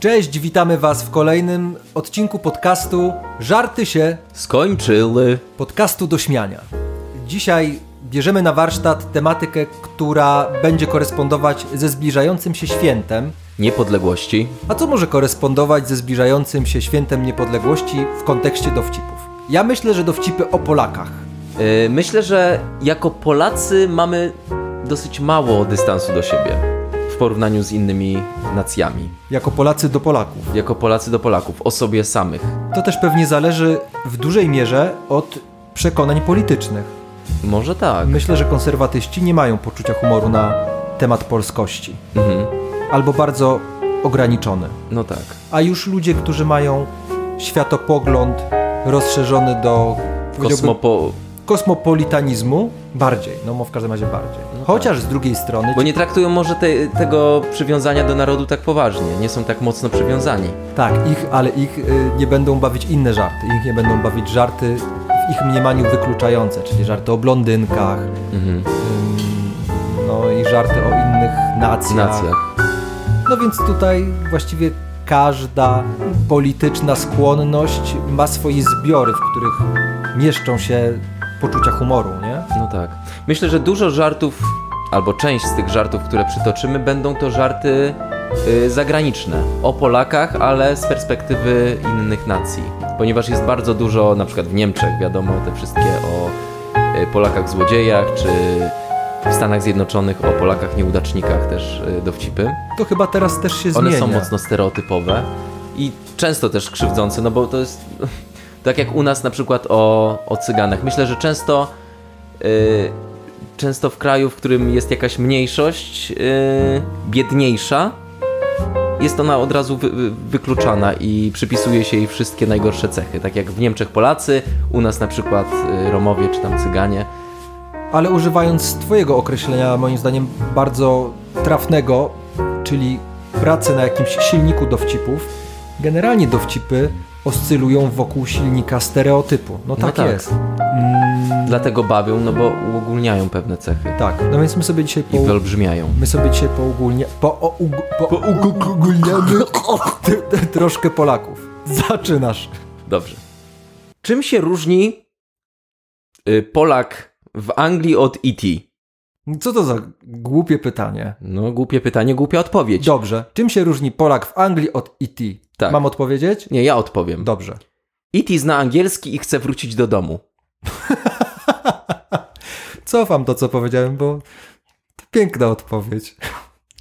Cześć, witamy Was w kolejnym odcinku podcastu Żarty się skończyły. Podcastu do śmiania. Dzisiaj bierzemy na warsztat tematykę, która będzie korespondować ze zbliżającym się świętem Niepodległości. A co może korespondować ze zbliżającym się świętem Niepodległości w kontekście dowcipów? Ja myślę, że dowcipy o Polakach. Myślę, że jako Polacy mamy dosyć mało dystansu do siebie. W porównaniu z innymi nacjami. Jako Polacy do Polaków. Jako Polacy do Polaków, o sobie samych. To też pewnie zależy w dużej mierze od przekonań politycznych. Może tak. Myślę, że konserwatyści nie mają poczucia humoru na temat polskości. Mhm. Albo bardzo ograniczony. No tak. A już ludzie, którzy mają światopogląd rozszerzony do... kosmopolitanizmu bardziej, no w każdym razie bardziej. No chociaż tak. Z drugiej strony... Bo nie traktują może tego przywiązania do narodu tak poważnie, nie są tak mocno przywiązani. Tak, ale ich nie będą bawić inne żarty, ich nie będą bawić żarty w ich mniemaniu wykluczające, czyli żarty o blondynkach, no i żarty o innych nacjach. No więc tutaj właściwie każda polityczna skłonność ma swoje zbiory, w których mieszczą się poczucia humoru, nie? No tak. Myślę, że dużo żartów, albo część z tych żartów, które przytoczymy, będą to żarty zagraniczne. O Polakach, ale z perspektywy innych nacji. Ponieważ jest bardzo dużo, na przykład w Niemczech, wiadomo, te wszystkie o Polakach złodziejach, czy w Stanach Zjednoczonych o Polakach nieudacznikach też dowcipy. To chyba teraz też się zmienia. One są mocno stereotypowe i często też krzywdzące, no bo to jest... Tak jak u nas na przykład o Cyganach. Myślę, że często w kraju, w którym jest jakaś mniejszość biedniejsza, jest ona od razu wykluczana i przypisuje się jej wszystkie najgorsze cechy. Tak jak w Niemczech Polacy, u nas na przykład Romowie czy tam Cyganie. Ale używając twojego określenia, moim zdaniem bardzo trafnego, czyli pracy na jakimś silniku dowcipów, generalnie dowcipy oscylują wokół silnika stereotypu. No tak. Jest. Dlatego bawią, no bo uogólniają pewne cechy. Tak, no więc my sobie dzisiaj... I wyolbrzymiają. My sobie dzisiaj poogólniamy troszkę Polaków. Zaczynasz. Dobrze. Czym się różni Polak w Anglii od E.T.? Co to za głupie pytanie? No, głupie pytanie, głupia odpowiedź. Dobrze. Czym się różni Polak w Anglii od E.T.? Tak. Mam odpowiedzieć? Nie, ja odpowiem. Dobrze. E.T. zna angielski i chce wrócić do domu. Cofam to, co powiedziałem, bo to piękna odpowiedź.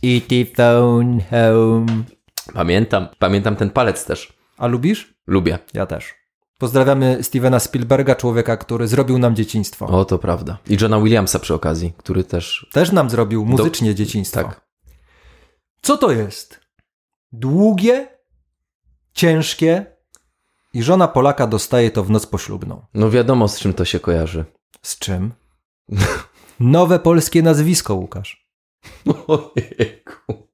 E.T. phone home. Pamiętam ten palec też. A lubisz? Lubię. Ja też. Pozdrawiamy Stevena Spielberga, człowieka, który zrobił nam dzieciństwo. O, to prawda. I Johna Williamsa przy okazji, który też... Też nam zrobił muzycznie dzieciństwo. Tak. Co to jest? Długie, ciężkie i żona Polaka dostaje to w noc poślubną. No wiadomo, z czym to się kojarzy. Z czym? Nowe polskie nazwisko, Łukasz. Ojejku.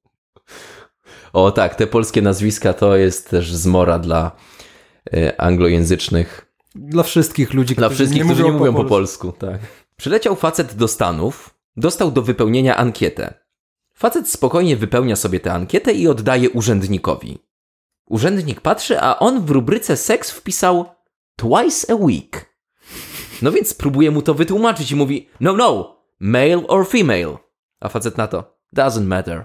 O tak, te polskie nazwiska to jest też zmora dla... anglojęzycznych. Dla wszystkich ludzi, którzy nie mówią po polsku. Tak. Przyleciał facet do Stanów, dostał do wypełnienia ankietę. Facet spokojnie wypełnia sobie tę ankietę i oddaje urzędnikowi. Urzędnik patrzy, a on w rubryce seks wpisał twice a week. No więc próbuje mu to wytłumaczyć i mówi no, male or female. A facet na to, doesn't matter.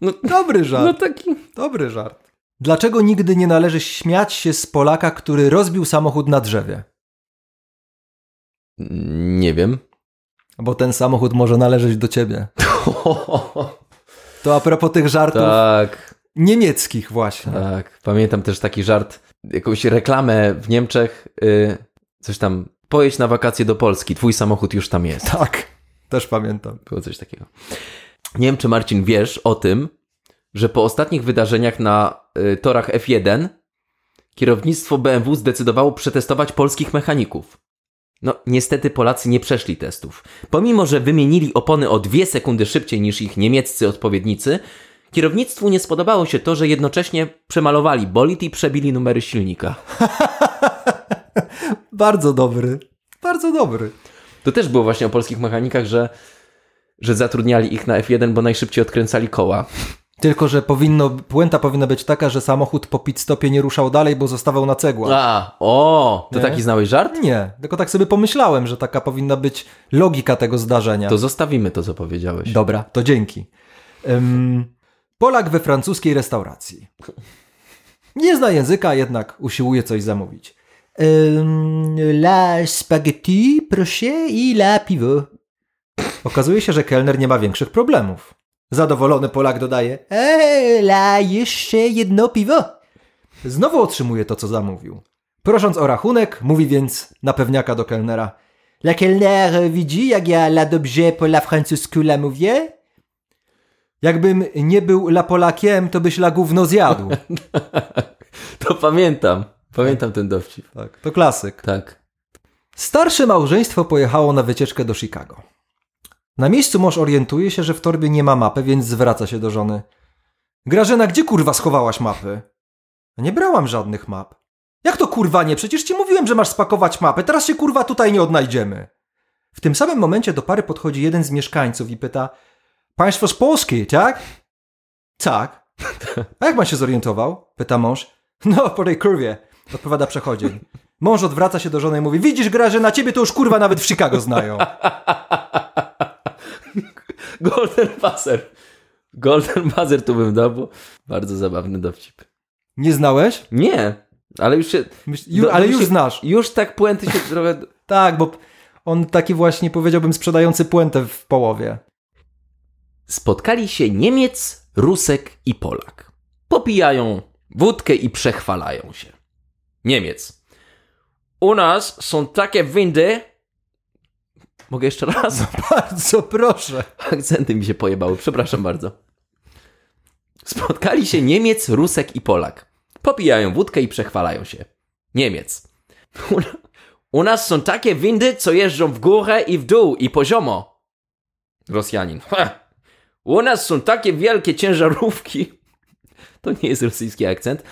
No, dobry żart. No taki dobry żart. Dlaczego nigdy nie należy śmiać się z Polaka, który rozbił samochód na drzewie? Nie wiem. Bo ten samochód może należeć do ciebie. To a propos tych żartów niemieckich właśnie. Tak, pamiętam też taki żart, jakąś reklamę w Niemczech, coś tam, pojedź na wakacje do Polski, twój samochód już tam jest. Tak, też pamiętam. Było coś takiego. Nie wiem, czy Marcin wiesz o tym, że po ostatnich wydarzeniach na torach F1 kierownictwo BMW zdecydowało przetestować polskich mechaników. No, niestety Polacy nie przeszli testów. Pomimo, że wymienili opony o 2 sekundy szybciej niż ich niemieccy odpowiednicy, kierownictwu nie spodobało się to, że jednocześnie przemalowali bolid i przebili numery silnika. Bardzo dobry. To też było właśnie o polskich mechanikach, że że zatrudniali ich na F1, bo najszybciej odkręcali koła. Tylko, że puenta powinna być taka, że samochód po pit stopie nie ruszał dalej, bo zostawał na cegłach. To nie? Taki znałeś żart? Nie, tylko tak sobie pomyślałem, że taka powinna być logika tego zdarzenia. To zostawimy to, co powiedziałeś. Dobra, to dzięki. Polak we francuskiej restauracji. Nie zna języka, jednak usiłuje coś zamówić. La spaghetti, proszę, i la piwo. Okazuje się, że kelner nie ma większych problemów. Zadowolony Polak dodaje: la jeszcze jedno piwo. Znowu otrzymuje to, co zamówił. Prosząc o rachunek, mówi więc na pewniaka do kelnera: La kelner widzi, jak ja la dobrze po la francusku la mówię? Jakbym nie był la Polakiem, to byś la gówno zjadł. To pamiętam ten dowcip. Tak, to klasyk. Tak. Starsze małżeństwo pojechało na wycieczkę do Chicago. Na miejscu mąż orientuje się, że w torbie nie ma mapy, więc zwraca się do żony. Grażyna, gdzie kurwa schowałaś mapy? Nie brałam żadnych map. Jak to kurwa nie? Przecież ci mówiłem, że masz spakować mapę. Teraz się kurwa tutaj nie odnajdziemy. W tym samym momencie do pary podchodzi jeden z mieszkańców i pyta: Państwo z Polski, tak? Tak. A jak pan się zorientował? Pyta mąż. No, po tej kurwie, odpowiada przechodzień. Mąż odwraca się do żony i mówi: Widzisz, Grażyna, ciebie to już kurwa nawet w Chicago znają. Golden buzzer tu bym dał, bo bardzo zabawny dowcip. Nie znałeś? Nie, ale już się... już znasz. Już tak puenty się trochę... Tak, bo on taki właśnie, powiedziałbym, sprzedający puentę w połowie. Spotkali się Niemiec, Rusek i Polak. Popijają wódkę i przechwalają się. Niemiec: U nas są takie windy... Mogę jeszcze raz? No bardzo proszę. Akcenty mi się pojebały, przepraszam bardzo. Spotkali się Niemiec, Rusek i Polak. Popijają wódkę i przechwalają się. Niemiec: U nas są takie windy, co jeżdżą w górę i w dół i poziomo. Rosjanin: U nas są takie wielkie ciężarówki. To nie jest rosyjski akcent.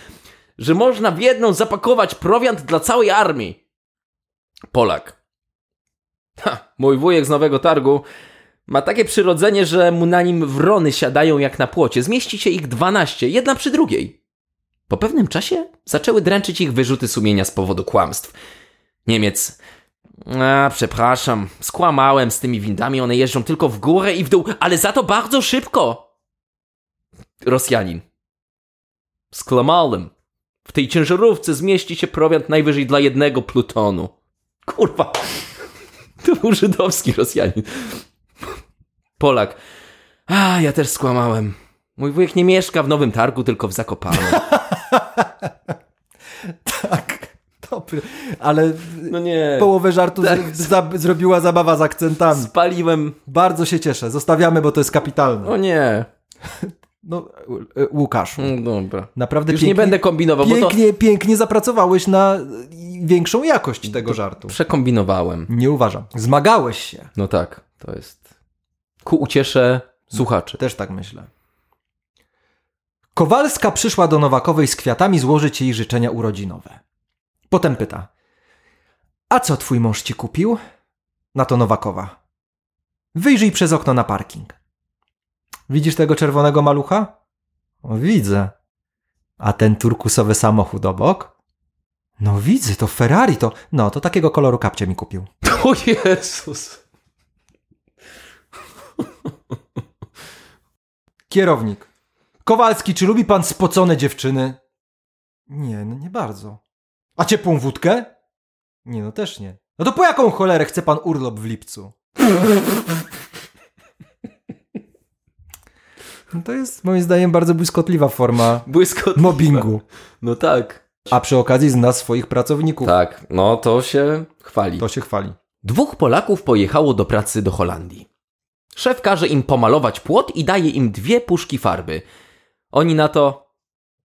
Że można w jedną zapakować prowiant dla całej armii. Polak: Mój wujek z Nowego Targu ma takie przyrodzenie, że mu na nim wrony siadają jak na płocie. Zmieści się ich 12, jedna przy drugiej. Po pewnym czasie zaczęły dręczyć ich wyrzuty sumienia z powodu kłamstw. Niemiec: Przepraszam, skłamałem z tymi windami, one jeżdżą tylko w górę i w dół, ale za to bardzo szybko. Rosjanin: Skłamałem. W tej ciężarówce zmieści się prowiant najwyżej dla jednego plutonu. Kurwa... To był żydowski Rosjanin. Polak: Ja też skłamałem. Mój wujek nie mieszka w Nowym Targu, tylko w Zakopanem. Tak, dobry. Ale no nie, połowę żartu tak zrobiła zabawa z akcentami. Spaliłem. Bardzo się cieszę. Zostawiamy, bo to jest kapitalne. O nie. No, Łukaszu. Dobra. Naprawdę już pięknie, nie będę kombinował. Pięknie, bo to... pięknie zapracowałeś na większą jakość tego żartu. Przekombinowałem. Nie uważam. Zmagałeś się. No tak, to jest ku uciesze słuchaczy. Też tak myślę. Kowalska przyszła do Nowakowej z kwiatami złożyć jej życzenia urodzinowe. Potem pyta: A co twój mąż ci kupił? Na to Nowakowa: Wyjrzyj przez okno na parking. Widzisz tego czerwonego malucha? Widzę. A ten turkusowy samochód obok? No widzę, to Ferrari, to... No, to takiego koloru kapcie mi kupił. O Jezus! Kierownik: Kowalski, czy lubi pan spocone dziewczyny? Nie, no nie bardzo. A ciepłą wódkę? Nie, no też nie. No to po jaką cholerę chce pan urlop w lipcu? No to jest moim zdaniem bardzo błyskotliwa forma mobbingu. No tak. A przy okazji zna swoich pracowników. Tak, no to się chwali. To się chwali. Dwóch Polaków pojechało do pracy do Holandii. Szef każe im pomalować płot i daje im 2 puszki farby. Oni na to: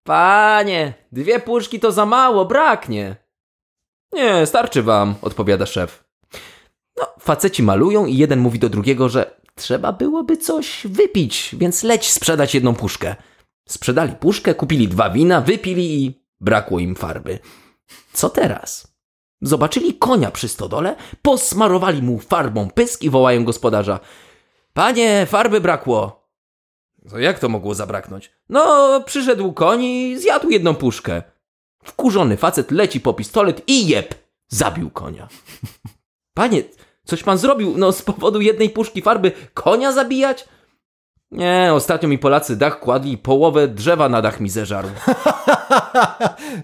Panie, 2 puszki to za mało, braknie. Nie, starczy wam, odpowiada szef. No, faceci malują i jeden mówi do drugiego, że trzeba byłoby coś wypić, więc leć sprzedać jedną puszkę. Sprzedali puszkę, kupili 2 wina, wypili i brakło im farby. Co teraz? Zobaczyli konia przy stodole, posmarowali mu farbą pysk i wołają gospodarza: Panie, farby brakło. To jak to mogło zabraknąć? No, przyszedł koń i zjadł jedną puszkę. Wkurzony facet leci po pistolet i jeb, zabił konia. Panie, coś pan zrobił? No, z powodu jednej puszki farby konia zabijać? Nie, ostatnio mi Polacy dach kładli, połowę drzewa na dach mi zeżarł.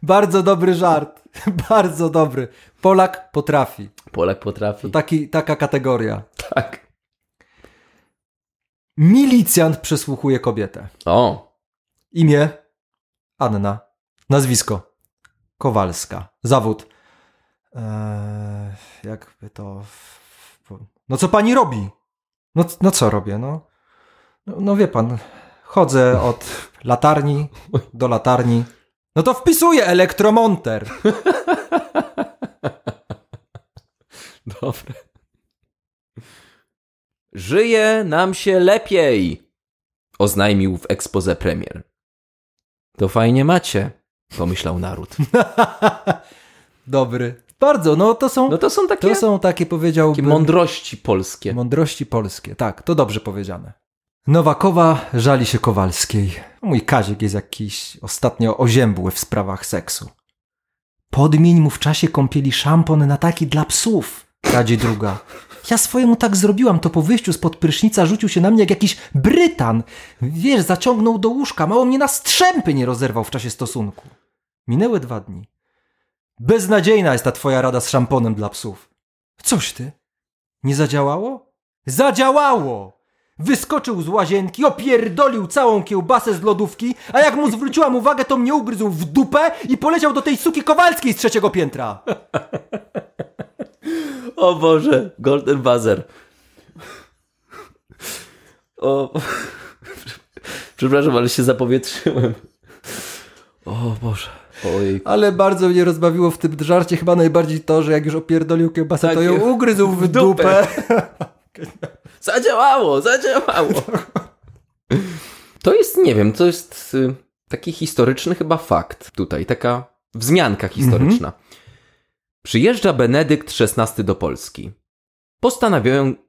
Bardzo dobry żart. Bardzo dobry. Polak potrafi. Polak potrafi. To taka kategoria. Tak. Milicjant przesłuchuje kobietę. O. Imię? Anna. Nazwisko? Kowalska. Zawód? Jakby to... No co pani robi? No co robię, no? No wie pan, chodzę od latarni do latarni. No to wpisuję elektromonter. Dobre. Żyje nam się lepiej, oznajmił w exposé premier. To fajnie macie, pomyślał naród. Dobry. Bardzo, no to są takie powiedziałbym... Takie mądrości polskie. Mądrości polskie, tak, to dobrze powiedziane. Nowakowa żali się Kowalskiej. Mój Kaziek jest jakiś ostatnio oziębły w sprawach seksu. Podmień mu w czasie kąpieli szampon na taki dla psów, radzi druga. Ja swojemu tak zrobiłam, to po wyjściu spod prysznica rzucił się na mnie jak jakiś Brytan. Wiesz, zaciągnął do łóżka, mało mnie na strzępy nie rozerwał w czasie stosunku. Minęły 2 dni. Beznadziejna jest ta twoja rada z szamponem dla psów. Coś ty? Nie zadziałało? Zadziałało! Wyskoczył z łazienki, opierdolił całą kiełbasę z lodówki, a jak mu zwróciłam uwagę, to mnie ugryzł w dupę i poleciał do tej suki Kowalskiej z 3. piętra. O Boże, golden buzzer. O... Przepraszam, ale się zapowietrzyłem. O Boże. Ojejku. Ale bardzo mnie rozbawiło w tym żarcie chyba najbardziej to, że jak już opierdolił kiełbasę, to ją ugryzł w dupę. Zadziałało. To jest, nie wiem, to jest taki historyczny chyba fakt tutaj, taka wzmianka historyczna. Przyjeżdża Benedykt XVI do Polski.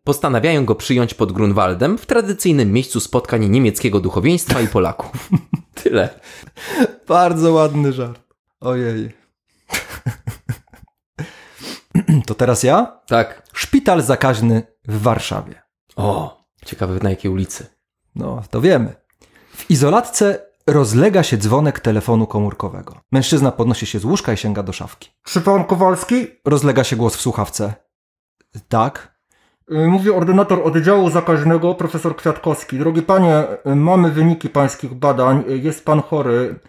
Postanawiają go przyjąć pod Grunwaldem w tradycyjnym miejscu spotkań niemieckiego duchowieństwa i Polaków. Tyle. Bardzo ładny żart. Ojej. To teraz ja? Tak. Szpital zakaźny w Warszawie. O, ciekawe na jakiej ulicy. No, to wiemy. W izolatce rozlega się dzwonek telefonu komórkowego. Mężczyzna podnosi się z łóżka i sięga do szafki. Czy pan Kowalski? Rozlega się głos w słuchawce. Tak. Mówi ordynator oddziału zakaźnego, profesor Kwiatkowski. Drogi panie, mamy wyniki pańskich badań. Jest pan chory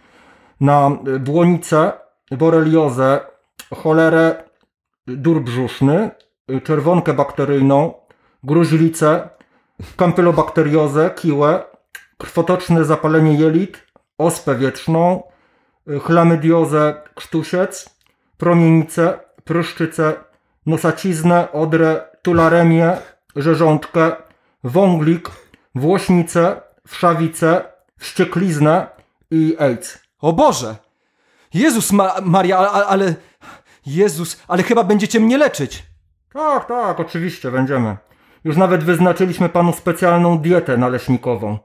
na błonicę, boreliozę, cholerę, dur brzuszny, czerwonkę bakteryjną, gruźlicę, kampylobakteriozę, kiłę, krwotoczne zapalenie jelit, ospę wieczną, chlamydiozę, krztusiec, promienicę, pryszczycę, nosaciznę, odrę, tularemię, rzeżączkę, wąglik, włośnicę, wszawicę, wściekliznę i AIDS. O Boże! Jezus Maria, ale... Jezus, ale chyba będziecie mnie leczyć. Tak, oczywiście będziemy. Już nawet wyznaczyliśmy panu specjalną dietę naleśnikową.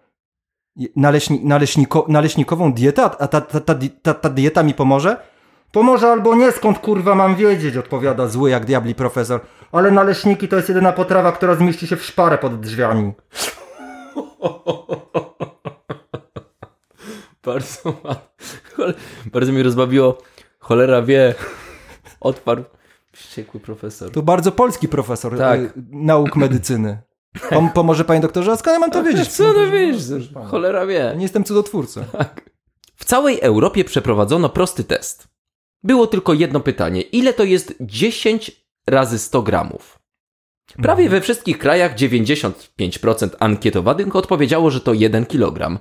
Naleśnikową dietę? A ta dieta mi pomoże? Pomoże albo nie, skąd kurwa mam wiedzieć, odpowiada zły jak diabli profesor. Ale naleśniki to jest jedyna potrawa, która zmieści się w szparę pod drzwiami. Bardzo mi rozbawiło. Cholera wie... Odparł wściekły profesor. To bardzo polski profesor, tak. Nauk medycyny. Pomoże panie doktorze, a skąd mam to wiedzieć? Co to wiesz? Cholera wie. Nie jestem cudotwórcą. Tak. W całej Europie przeprowadzono prosty test. Było tylko jedno pytanie. Ile to jest 10 razy 100 gramów? Prawie we wszystkich krajach 95% ankietowanych odpowiedziało, że to 1 kilogram.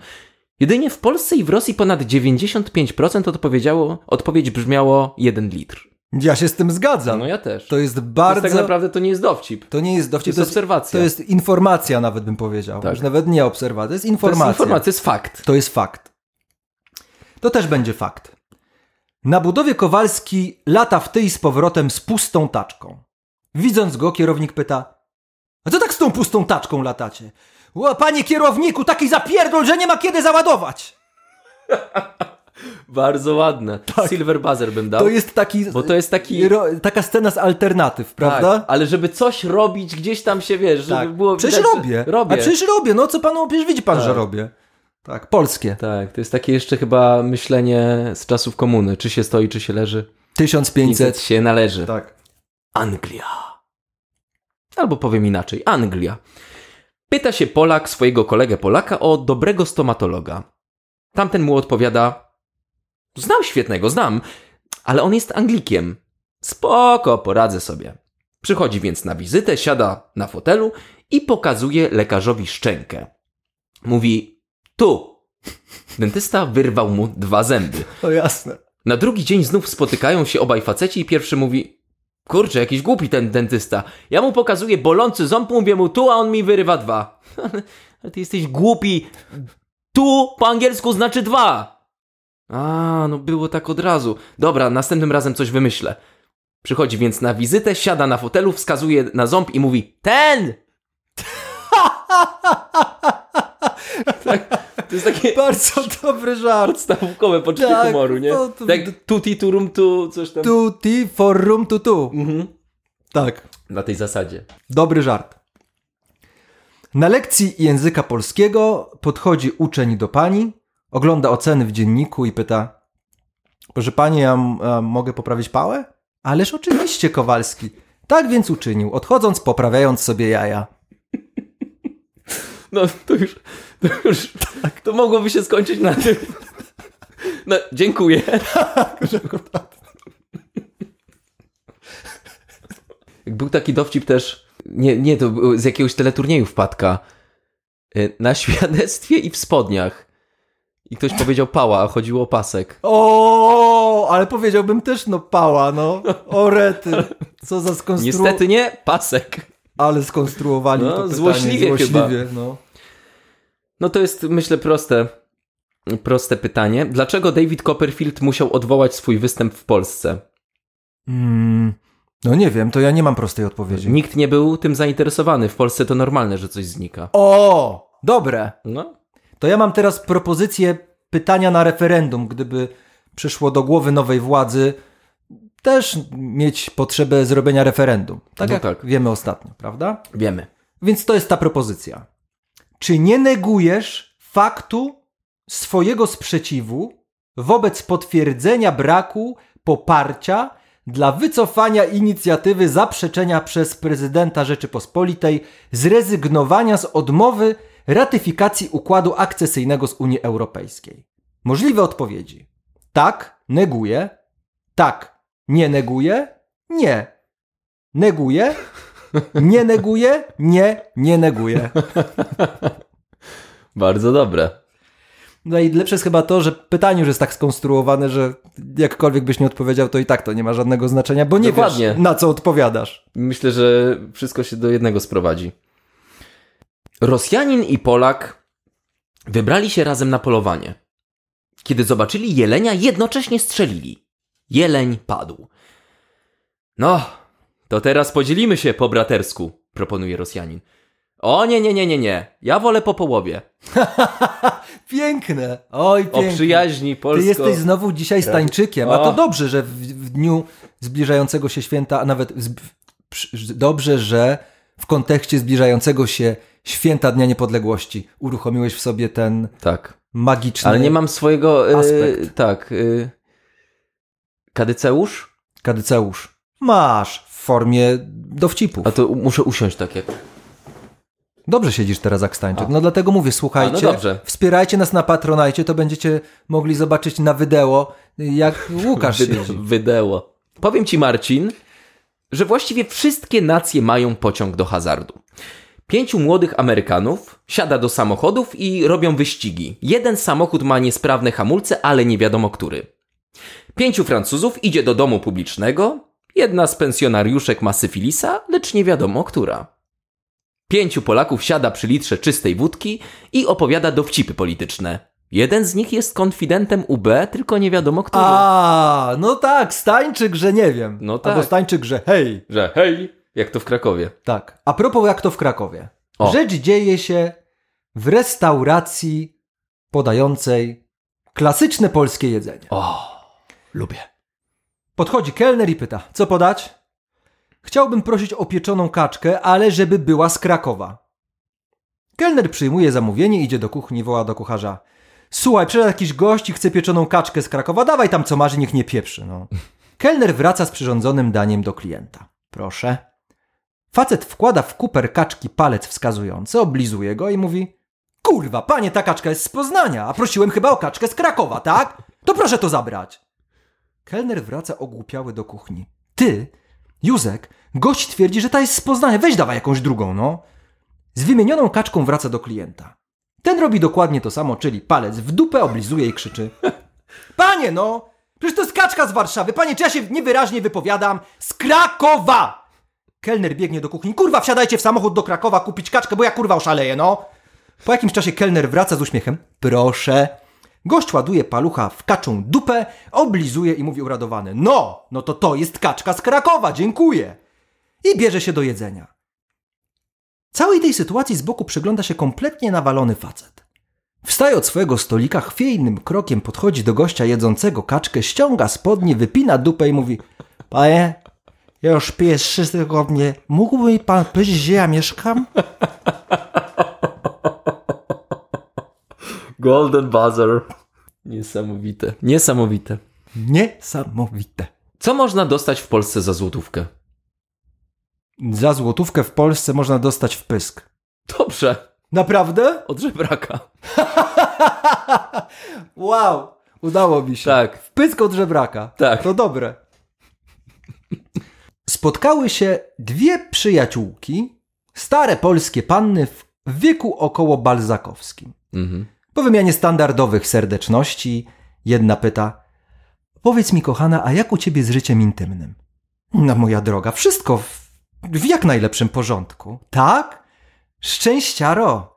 Jedynie w Polsce i w Rosji ponad 95% odpowiedź brzmiało 1 litr. Ja się z tym zgadzam. No ja też. To jest bardzo... To jest tak naprawdę to nie jest dowcip. To nie jest dowcip. To jest obserwacja. To jest informacja nawet bym powiedział. Tak. Już nawet nie obserwacja. To jest informacja. To jest informacja, to jest fakt. To jest fakt. To też będzie fakt. Na budowie Kowalski lata w ty i z powrotem z pustą taczką. Widząc go kierownik pyta: a co tak z tą pustą taczką latacie? O, panie kierowniku, taki zapierdol, że nie ma kiedy załadować. Bardzo ładne. Tak. Silver buzzer bym dał. To jest taki... Bo to jest taki... Taka scena z alternatyw, prawda? Tak, ale żeby coś robić, gdzieś tam się, wiesz, tak, żeby było... Przecież widać, robię. A przecież robię. No co panu... Przecież widzi pan, tak, że robię. Tak, polskie. Tak, to jest takie jeszcze chyba myślenie z czasów komuny. Czy się stoi, czy się leży. 1500 się należy. Tak. Anglia. Albo powiem inaczej. Anglia. Pyta się Polak swojego kolegę Polaka o dobrego stomatologa. Tamten mu odpowiada... Znam świetnego, znam, ale on jest Anglikiem. Spoko, poradzę sobie. Przychodzi więc na wizytę, siada na fotelu i pokazuje lekarzowi szczękę. Mówi, tu. Dentysta wyrwał mu 2 zęby. O jasne. Na drugi dzień znów spotykają się obaj faceci i pierwszy mówi, kurczę, jakiś głupi ten dentysta. Ja mu pokazuję bolący ząb, mówię mu tu, a on mi wyrywa 2. Ale ty jesteś głupi. Tu po angielsku znaczy 2. A, no było tak od razu. Dobra, następnym razem coś wymyślę. Przychodzi więc na wizytę, siada na fotelu, wskazuje na ząb i mówi ten! Tak, to jest takie... Bardzo dobry żart. Podstawkowe poczucie humoru, nie? No, to... Tak, tutti turum tu, coś tam. Tutti forum tu tu. Mhm. Tak. Na tej zasadzie. Dobry żart. Na lekcji języka polskiego podchodzi uczeń do pani, ogląda oceny w dzienniku i pyta, proszę pani, ja mogę poprawić pałę? Ależ oczywiście, Kowalski. Tak więc uczynił, odchodząc, poprawiając sobie jaja. No, to już tak. To mogłoby się skończyć na tym. No, dziękuję. Był taki dowcip też, nie, to z jakiegoś teleturnieju wpadka, na świadectwie i w spodniach. I ktoś powiedział pała, a chodziło o pasek. O, ale powiedziałbym też, no pała, no. O rety. Co za skonstruowanie. Niestety nie, pasek. Ale skonstruowali no, to pytanie. Złośliwie chyba. No to jest, myślę, proste pytanie. Dlaczego David Copperfield musiał odwołać swój występ w Polsce? No nie wiem, to ja nie mam prostej odpowiedzi. Nikt nie był tym zainteresowany. W Polsce to normalne, że coś znika. O, dobre. No. To ja mam teraz propozycję pytania na referendum, gdyby przyszło do głowy nowej władzy też mieć potrzebę zrobienia referendum. Tak, no jak tak wiemy ostatnio, prawda? Wiemy. Więc to jest ta propozycja. Czy nie negujesz faktu swojego sprzeciwu wobec potwierdzenia braku poparcia dla wycofania inicjatywy zaprzeczenia przez prezydenta Rzeczypospolitej zrezygnowania z odmowy ratyfikacji układu akcesyjnego z Unii Europejskiej? Możliwe odpowiedzi. Tak, neguję. Tak, nie neguję. Nie. Neguję. Nie neguję. Nie neguję. Bardzo dobre. No i lepsze jest chyba to, że pytanie już jest tak skonstruowane, że jakkolwiek byś nie odpowiedział, to i tak to nie ma żadnego znaczenia, bo nie wiesz, na co odpowiadasz. Myślę, że wszystko się do jednego sprowadzi. Rosjanin i Polak wybrali się razem na polowanie. Kiedy zobaczyli jelenia, jednocześnie strzelili. Jeleń padł. No, to teraz podzielimy się po bratersku, proponuje Rosjanin. O nie. Ja wolę po połowie. Piękne. Oj, piękne. O przyjaźni polsko... Ty jesteś znowu dzisiaj stańczykiem, a to dobrze, że w dniu zbliżającego się święta, a nawet dobrze, że w kontekście zbliżającego się Święta Dnia Niepodległości uruchomiłeś w sobie ten magiczny aspekt. Ale nie mam swojego... aspekt. Kadyceusz? Kadyceusz. Masz w formie dowcipów. A to muszę usiąść tak jak... Dobrze siedzisz teraz jak stańczyk. No dlatego mówię, słuchajcie, wspierajcie nas na Patronite, to będziecie mogli zobaczyć na wydeło, jak Łukasz siedzi. Wydeło. Powiem ci, Marcin, że właściwie wszystkie nacje mają pociąg do hazardu. 5 młodych Amerykanów siada do samochodów i robią wyścigi. Jeden samochód ma niesprawne hamulce, ale nie wiadomo który. 5 Francuzów idzie do domu publicznego. Jedna z pensjonariuszek ma syfilisa, lecz nie wiadomo która. 5 Polaków siada przy litrze czystej wódki i opowiada dowcipy polityczne. Jeden z nich jest konfidentem UB, tylko nie wiadomo który. A, no tak, stańczyk, że nie wiem. No tak. Albo stańczyk, że hej. Że hej. Jak to w Krakowie. Tak. A propos jak to w Krakowie. O. Rzecz dzieje się w restauracji podającej klasyczne polskie jedzenie. O, lubię. Podchodzi kelner i pyta, co podać? Chciałbym prosić o pieczoną kaczkę, ale żeby była z Krakowa. Kelner przyjmuje zamówienie, idzie do kuchni, woła do kucharza. Słuchaj, przyszedł jakiś gość i chce pieczoną kaczkę z Krakowa, dawaj tam co marzy, niech nie pieprzy. No. Kelner wraca z przyrządzonym daniem do klienta. Proszę. Facet wkłada w kuper kaczki palec wskazujący, oblizuje go i mówi: kurwa, panie, ta kaczka jest z Poznania, a prosiłem chyba o kaczkę z Krakowa, tak? To proszę to zabrać. Kelner wraca ogłupiały do kuchni. Ty, Józek, gość twierdzi, że ta jest z Poznania, weź dawaj jakąś drugą, no. Z wymienioną kaczką wraca do klienta. Ten robi dokładnie to samo, czyli palec w dupę, oblizuje i krzyczy: panie, no, przecież to jest kaczka z Warszawy, panie, czy ja się niewyraźnie wypowiadam? Z Krakowa! Kelner biegnie do kuchni. Kurwa, wsiadajcie w samochód do Krakowa kupić kaczkę, bo ja kurwa oszaleję, no. Po jakimś czasie kelner wraca z uśmiechem. Proszę. Gość ładuje palucha w kaczą dupę, oblizuje i mówi uradowany: no to jest kaczka z Krakowa, dziękuję. I bierze się do jedzenia. Całej tej sytuacji z boku przygląda się kompletnie nawalony facet. Wstaje od swojego stolika, chwiejnym krokiem podchodzi do gościa jedzącego kaczkę, ściąga spodnie, wypina dupę i mówi: panie, ja już piję 3 tygodnie. Mógłby mi pan powiedzieć, gdzie ja mieszkam? Golden buzzer. Niesamowite. Niesamowite. Niesamowite. Co można dostać w Polsce za złotówkę? Za złotówkę w Polsce można dostać w pysk. Dobrze. Naprawdę? Od żebraka. Wow. Udało mi się. Tak. W pysk od żebraka. Tak. To dobre. Spotkały się 2 przyjaciółki, stare polskie panny w wieku około balzakowskim. Mhm. Po wymianie standardowych serdeczności jedna pyta: powiedz mi, kochana, a jak u ciebie z życiem intymnym? No, moja droga, wszystko w jak najlepszym porządku. Tak? Szczęściaro.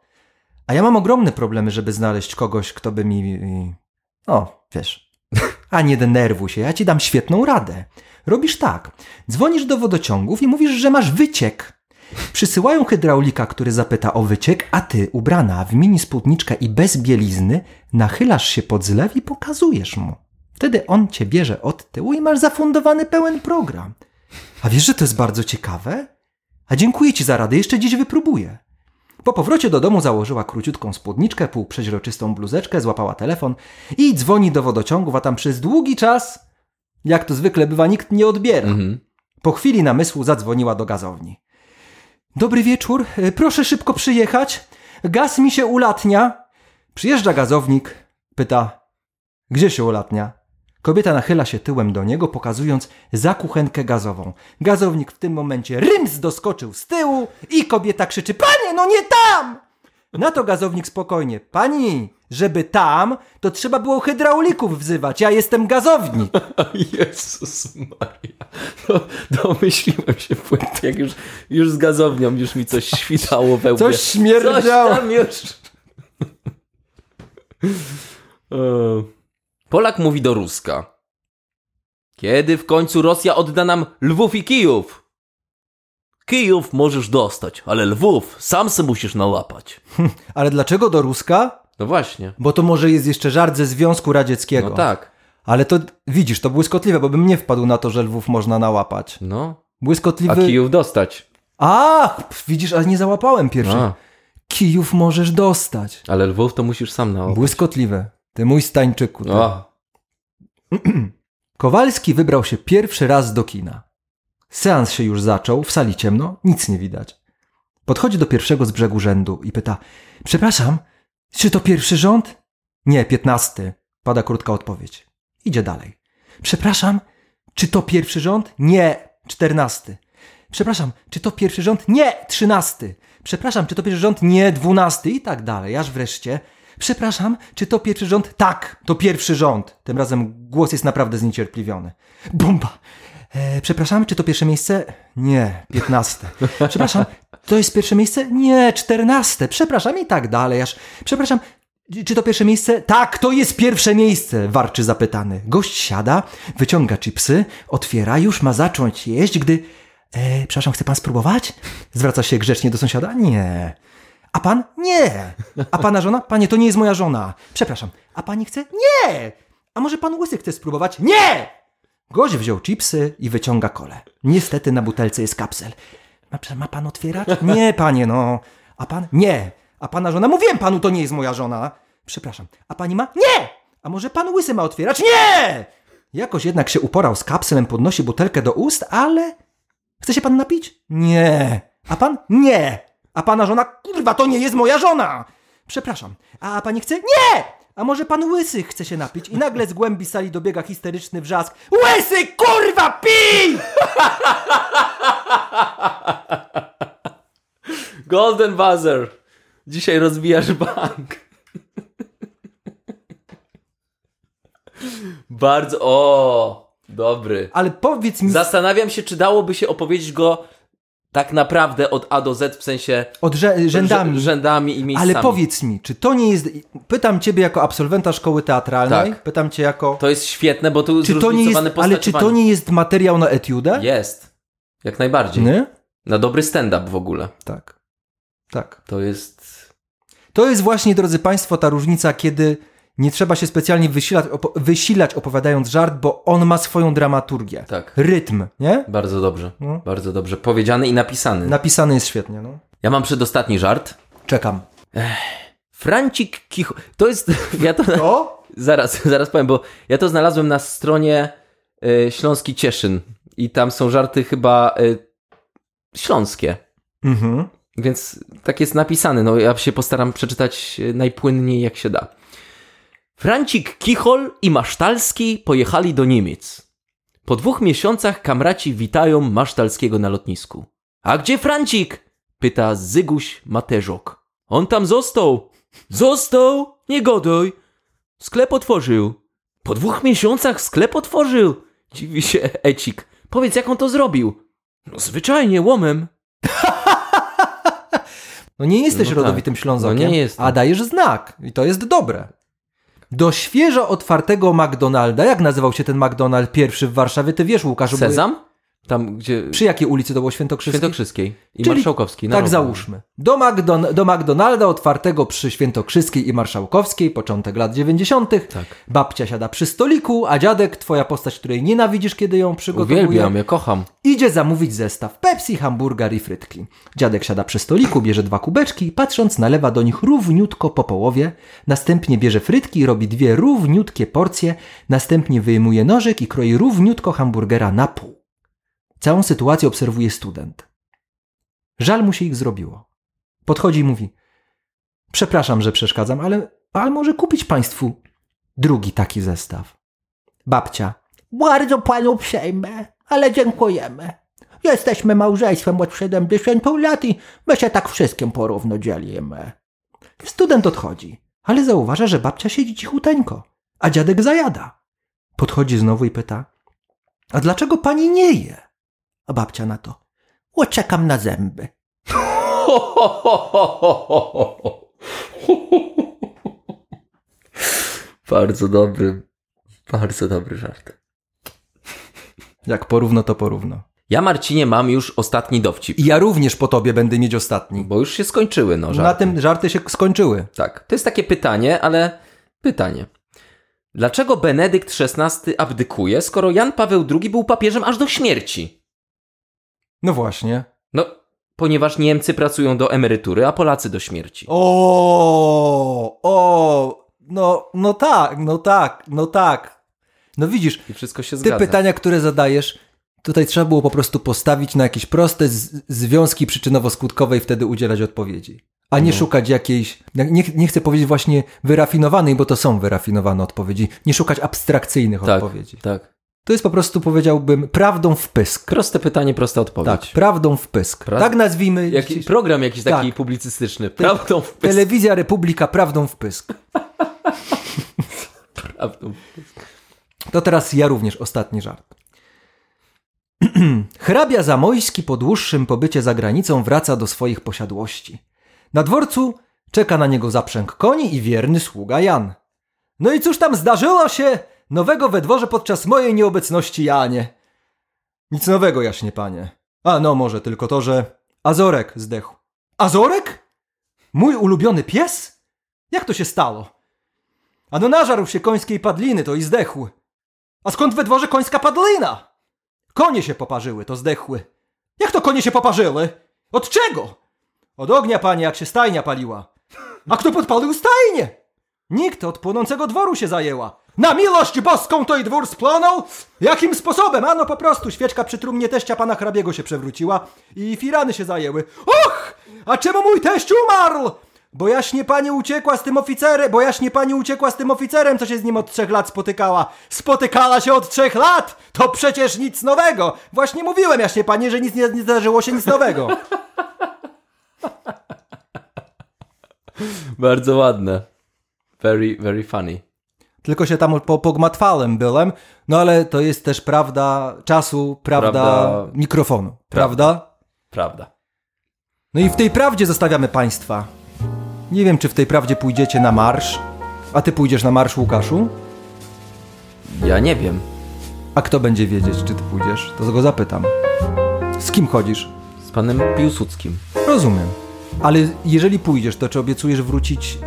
A ja mam ogromne problemy, żeby znaleźć kogoś, kto by mi... No, wiesz... A nie denerwuj się, ja ci dam świetną radę. Robisz tak. Dzwonisz do wodociągów i mówisz, że masz wyciek. Przysyłają hydraulika, który zapyta o wyciek, a ty, ubrana w mini spódniczkę i bez bielizny, nachylasz się pod zlew i pokazujesz mu. Wtedy on cię bierze od tyłu i masz zafundowany pełen program. A wiesz, że to jest bardzo ciekawe? A dziękuję ci za radę, jeszcze dziś wypróbuję. Po powrocie do domu założyła króciutką spódniczkę, półprzeźroczystą bluzeczkę, złapała telefon i dzwoni do wodociągów, a tam przez długi czas, jak to zwykle bywa, nikt nie odbiera. Mhm. Po chwili namysłu zadzwoniła do gazowni. Dobry wieczór, proszę szybko przyjechać, gaz mi się ulatnia. Przyjeżdża gazownik, pyta: gdzie się ulatnia? Kobieta nachyla się tyłem do niego, pokazując za kuchenkę gazową. Gazownik w tym momencie ryms doskoczył z tyłu i kobieta krzyczy: panie, no nie tam! Na to gazownik spokojnie: pani, żeby tam, to trzeba było hydraulików wzywać, ja jestem gazownik. Jezus Maria, domyśliłem się płyty, jak już z gazownią już mi coś świtało we łbie. Coś śmierdziało. Coś tam już... Polak mówi do Ruska: kiedy w końcu Rosja odda nam Lwów i Kijów? Kijów możesz dostać, ale Lwów sam se musisz nałapać. Ale dlaczego do Ruska? No właśnie. Bo to może jest jeszcze żart ze Związku Radzieckiego. No tak. Ale to, widzisz, to błyskotliwe, bo bym nie wpadł na to, że Lwów można nałapać. No. Błyskotliwy... A Kijów dostać. A, widzisz, a nie załapałem pierwszy. A. Kijów możesz dostać. Ale Lwów to musisz sam nałapać. Błyskotliwe. Ty mój Stańczyku. Ty. Kowalski wybrał się pierwszy raz do kina. Seans się już zaczął, w sali ciemno, nic nie widać. Podchodzi do pierwszego z brzegu rzędu i pyta: przepraszam, czy to pierwszy rząd? Nie, 15. Pada krótka odpowiedź. Idzie dalej. Przepraszam, czy to pierwszy rząd? Nie, 14. Przepraszam, czy to pierwszy rząd? Nie, 13. Przepraszam, czy to pierwszy rząd? Nie, 12. I tak dalej, aż wreszcie... Przepraszam, czy to pierwszy rząd? Tak, to pierwszy rząd. Tym razem głos jest naprawdę zniecierpliwiony. Bomba. Przepraszam, czy to pierwsze miejsce? Nie, 15. Przepraszam, to jest pierwsze miejsce? Nie, 14. Przepraszam i tak dalej. Aż. Przepraszam, czy to pierwsze miejsce? Tak, to jest pierwsze miejsce, warczy zapytany. Gość siada, wyciąga chipsy, otwiera, już ma zacząć jeść, gdy... przepraszam, chce pan spróbować? Zwraca się grzecznie do sąsiada. Nie... A pan? Nie. A pana żona? Panie, to nie jest moja żona. Przepraszam. A pani chce? Nie. A może pan łysy chce spróbować? Nie. Gość wziął chipsy i wyciąga kolę. Niestety na butelce jest kapsel. Ma pan otwierać? Nie, panie, no. A pan? Nie. A pana żona? Mówiłem panu, to nie jest moja żona. Przepraszam. A pani ma? Nie. A może pan łysy ma otwierać? Nie. Jakoś jednak się uporał z kapselem, podnosi butelkę do ust, ale... Chce się pan napić? Nie. A pan? Nie. A pana żona? Kurwa, to nie jest moja żona! Przepraszam. A pani chce? Nie! A może pan łysy chce się napić? I nagle z głębi sali dobiega histeryczny wrzask. Łysy, kurwa, pij! Golden buzzer. Dzisiaj rozbijasz bank. Bardzo... O! Dobry. Ale powiedz mi... Zastanawiam się, czy dałoby się opowiedzieć go... Tak naprawdę od A do Z, w sensie... Od rzędami i miejscami. Ale powiedz mi, czy to nie jest... Pytam ciebie jako absolwenta szkoły teatralnej. Tak. Pytam cię jako... To jest świetne, bo tu zróżnicowane postacie. Ale czy to nie jest materiał na etiudę? Jest. Jak najbardziej. Nie? Na dobry stand-up w ogóle. Tak. Tak. To jest właśnie, drodzy państwo, ta różnica, kiedy nie trzeba się specjalnie wysilać opowiadając żart, bo on ma swoją dramaturgię. Tak. Rytm, nie? Bardzo dobrze. No. Bardzo dobrze. Powiedziany i napisany. Napisany jest świetnie, no. Ja mam przedostatni żart. Czekam. Francik Kichu... To jest... Ja to... Co? Zaraz powiem, bo ja to znalazłem na stronie Śląski Cieszyn i tam są żarty chyba śląskie. Mhm. Więc tak jest napisane. No ja się postaram przeczytać najpłynniej jak się da. Francik Kichol i Masztalski pojechali do Niemiec. Po 2 miesiącach kamraci witają Masztalskiego na lotnisku. A gdzie Francik? Pyta Zyguś Materzok. On tam został. Został? Nie goduj. Sklep otworzył. Po 2 miesiącach sklep otworzył. Dziwi się Ecik. Powiedz, jak on to zrobił. No zwyczajnie, łomem. No nie jesteś rodowitym Ślązakiem, no nie jestem. A dajesz znak. I to jest dobre. Do świeżo otwartego McDonalda. Jak nazywał się ten McDonald pierwszy w Warszawie? Ty wiesz, Łukaszu. Sezam? Tam, gdzie... Przy jakiej ulicy to było? Świętokrzyskiej? Świętokrzyskiej i czyli Marszałkowskiej. Tak, załóżmy. Do McDonalda otwartego przy Świętokrzyskiej i Marszałkowskiej, początek lat 90. Tak. Babcia siada przy stoliku, a dziadek, twoja postać, której nienawidzisz, kiedy ją przygotowuje. Uwielbiam, ja kocham. Idzie zamówić zestaw Pepsi, hamburger i frytki. Dziadek siada przy stoliku, bierze 2 kubeczki i patrząc nalewa do nich równiutko po połowie. Następnie bierze frytki i robi 2 równiutkie porcje. Następnie wyjmuje nożyk i kroi równiutko hamburgera na pół. Całą sytuację obserwuje student. Żal mu się ich zrobiło. Podchodzi i mówi: przepraszam, że przeszkadzam, ale może kupić państwu 2 taki zestaw. Babcia: bardzo panu uprzejme, ale dziękujemy. Jesteśmy małżeństwem od 70 lat i my się tak wszystkim porówno dzielimy. Student odchodzi, ale zauważa, że babcia siedzi cichuteńko, a dziadek zajada. Podchodzi znowu i pyta: a dlaczego pani nie je? A babcia na to: o, czekam na zęby. Bardzo dobry żart. Jak porówno, to porówno. Ja, Marcinie, mam już ostatni dowcip. I ja również po tobie będę mieć ostatni. Bo już się skończyły, no żarty. Na tym żarty się skończyły. Tak. To jest takie pytanie, ale pytanie. Dlaczego Benedykt XVI abdykuje, skoro Jan Paweł II był papieżem aż do śmierci? No właśnie. No, ponieważ Niemcy pracują do emerytury, a Polacy do śmierci. No tak. No widzisz, i wszystko się zgadza. Te pytania, które zadajesz, tutaj trzeba było po prostu postawić na jakieś proste związki przyczynowo-skutkowe i wtedy udzielać odpowiedzi. A nie szukać jakiejś, nie chcę powiedzieć właśnie wyrafinowanej, bo to są wyrafinowane odpowiedzi, nie szukać abstrakcyjnych odpowiedzi. Tak. To jest po prostu, powiedziałbym, prawdą w pysk. Proste pytanie, prosta odpowiedź. Tak, prawdą w pysk. Tak nazwijmy. Program jakiś taki publicystyczny. Prawdą w pysk. Telewizja Republika, prawdą w pysk. Prawdą w pysk. To teraz ja również ostatni żart. Hrabia Zamojski po dłuższym pobycie za granicą wraca do swoich posiadłości. Na dworcu czeka na niego zaprzęg koni i wierny sługa Jan. No i cóż tam zdarzyło się nowego we dworze podczas mojej nieobecności, Janie? Nic nowego, jaśnie panie. A no może tylko to, że Azorek zdechł. Azorek? Mój ulubiony pies? Jak to się stało? Ano nażarł się końskiej padliny, to i zdechł. A skąd we dworze końska padlina? Konie się poparzyły, to zdechły. Jak to konie się poparzyły? Od czego? Od ognia, panie, jak się stajnia paliła. A kto podpalił stajnię? Nikt, od płonącego dworu się zajęła. Na miłość boską to i dwór spłonął? Jakim sposobem? Ano po prostu świeczka przy trumnie teścia pana hrabiego się przewróciła i firany się zajęły. Och! A czemu mój teść umarł? Bo jaśnie pani uciekła z tym oficerem, co się z nim od 3 lat spotykała. Spotykała się od 3 lat! To przecież nic nowego! Właśnie mówiłem, jaśnie pani, że nic nie zdarzyło się, nic nowego. Bardzo ładne. Very, very funny. Tylko się tam pogmatwałem byłem, no ale to jest też prawda czasu, prawda mikrofonu. Prawda. No i w tej prawdzie zostawiamy państwa. Nie wiem, czy w tej prawdzie pójdziecie na marsz. A ty pójdziesz na marsz, Łukaszu? Ja nie wiem. A kto będzie wiedzieć, czy ty pójdziesz? To go zapytam. Z kim chodzisz? Z panem Piłsudskim. Rozumiem. Ale jeżeli pójdziesz, to czy obiecujesz wrócić...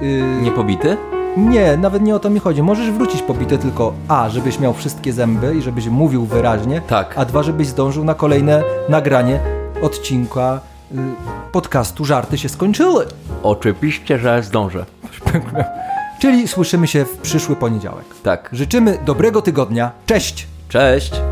Niepobity? Nie, nawet nie o to mi chodzi. Możesz wrócić pobity tylko a, żebyś miał wszystkie zęby i żebyś mówił wyraźnie, tak. A 2, żebyś zdążył na kolejne nagranie odcinka podcastu Żarty się skończyły. Oczywiście, że zdążę. Czyli słyszymy się w przyszły poniedziałek. Tak. Życzymy dobrego tygodnia. Cześć! Cześć!